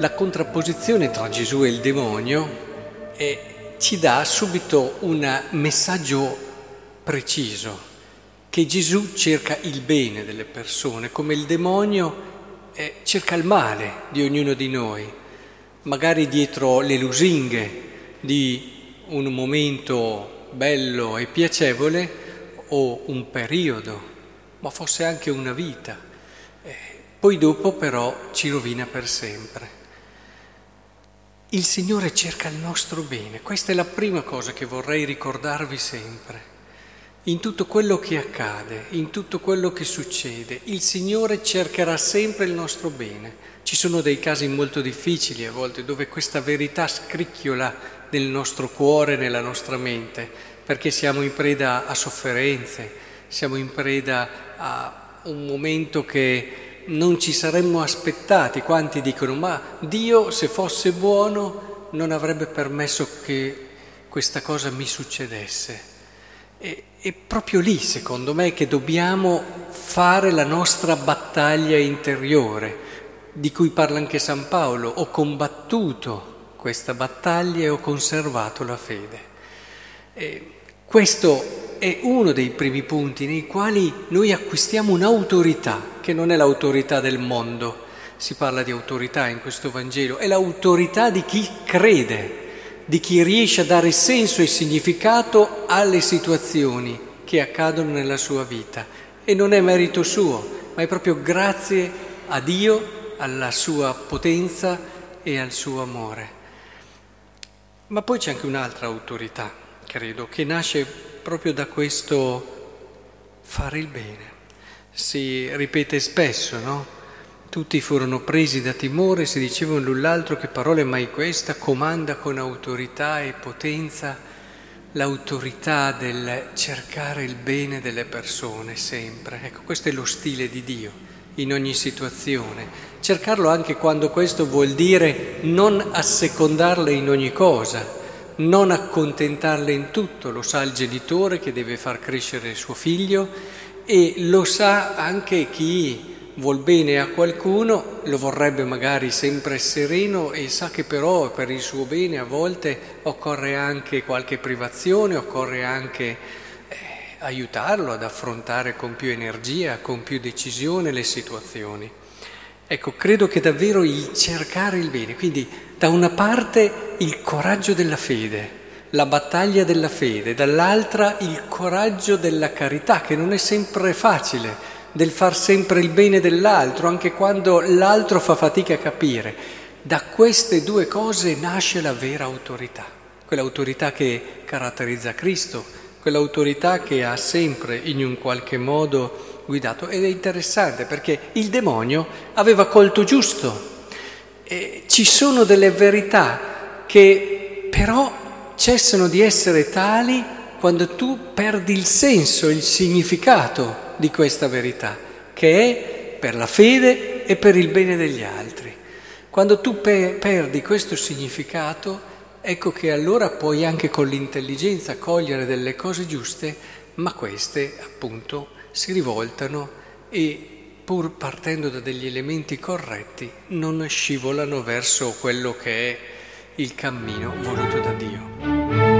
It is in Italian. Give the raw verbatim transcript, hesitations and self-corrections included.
la contrapposizione tra Gesù e il demonio eh, ci dà subito un messaggio preciso, che Gesù cerca il bene delle persone, come il demonio eh, cerca il male di ognuno di noi, magari dietro le lusinghe di un momento bello e piacevole o un periodo, ma fosse anche una vita. Eh, poi dopo però ci rovina per sempre. Il Signore cerca il nostro bene, questa è la prima cosa che vorrei ricordarvi sempre. In tutto quello che accade, in tutto quello che succede, il Signore cercherà sempre il nostro bene. Ci sono dei casi molto difficili a volte dove questa verità scricchiola nel nostro cuore, nella nostra mente, perché siamo in preda a sofferenze, siamo in preda a un momento che non ci saremmo aspettati. Quanti dicono, ma Dio se fosse buono non avrebbe permesso che questa cosa mi succedesse. E, e proprio lì, secondo me, che dobbiamo fare la nostra battaglia interiore, di cui parla anche San Paolo, ho combattuto questa battaglia e ho conservato la fede. E questo è uno dei primi punti nei quali noi acquistiamo un'autorità, che non è l'autorità del mondo, si parla di autorità in questo Vangelo, è l'autorità di chi crede, di chi riesce a dare senso e significato alle situazioni che accadono nella sua vita. E non è merito suo, ma è proprio grazie a Dio, alla sua potenza e al suo amore. Ma poi c'è anche un'altra autorità, credo, che nasce proprio da questo fare il bene. Si ripete spesso, no? Tutti furono presi da timore, si dicevano l'un l'altro che parole mai questa, comanda con autorità e potenza, l'autorità del cercare il bene delle persone sempre. Ecco, questo è lo stile di Dio in ogni situazione. Cercarlo anche quando questo vuol dire non assecondarle in ogni cosa, non accontentarle in tutto. Lo sa il genitore che deve far crescere suo figlio e lo sa anche chi vuol bene a qualcuno, lo vorrebbe magari sempre sereno e sa che però per il suo bene a volte occorre anche qualche privazione, occorre anche eh, aiutarlo ad affrontare con più energia, con più decisione le situazioni. Ecco, credo che davvero il cercare il bene, quindi da una parte il coraggio della fede, la battaglia della fede, dall'altra il coraggio della carità, che non è sempre facile, del far sempre il bene dell'altro, anche quando l'altro fa fatica a capire. Da queste due cose nasce la vera autorità, quell'autorità che caratterizza Cristo, quell'autorità che ha sempre in un qualche modo guidato. Ed è interessante perché il demonio aveva colto giusto. E ci sono delle verità che però cessano di essere tali quando tu perdi il senso, il significato di questa verità, che è per la fede e per il bene degli altri. Quando tu pe- perdi questo significato, ecco che allora puoi anche con l'intelligenza cogliere delle cose giuste, ma queste appunto si rivoltano e, pur partendo da degli elementi corretti, non scivolano verso quello che è il cammino voluto da Dio.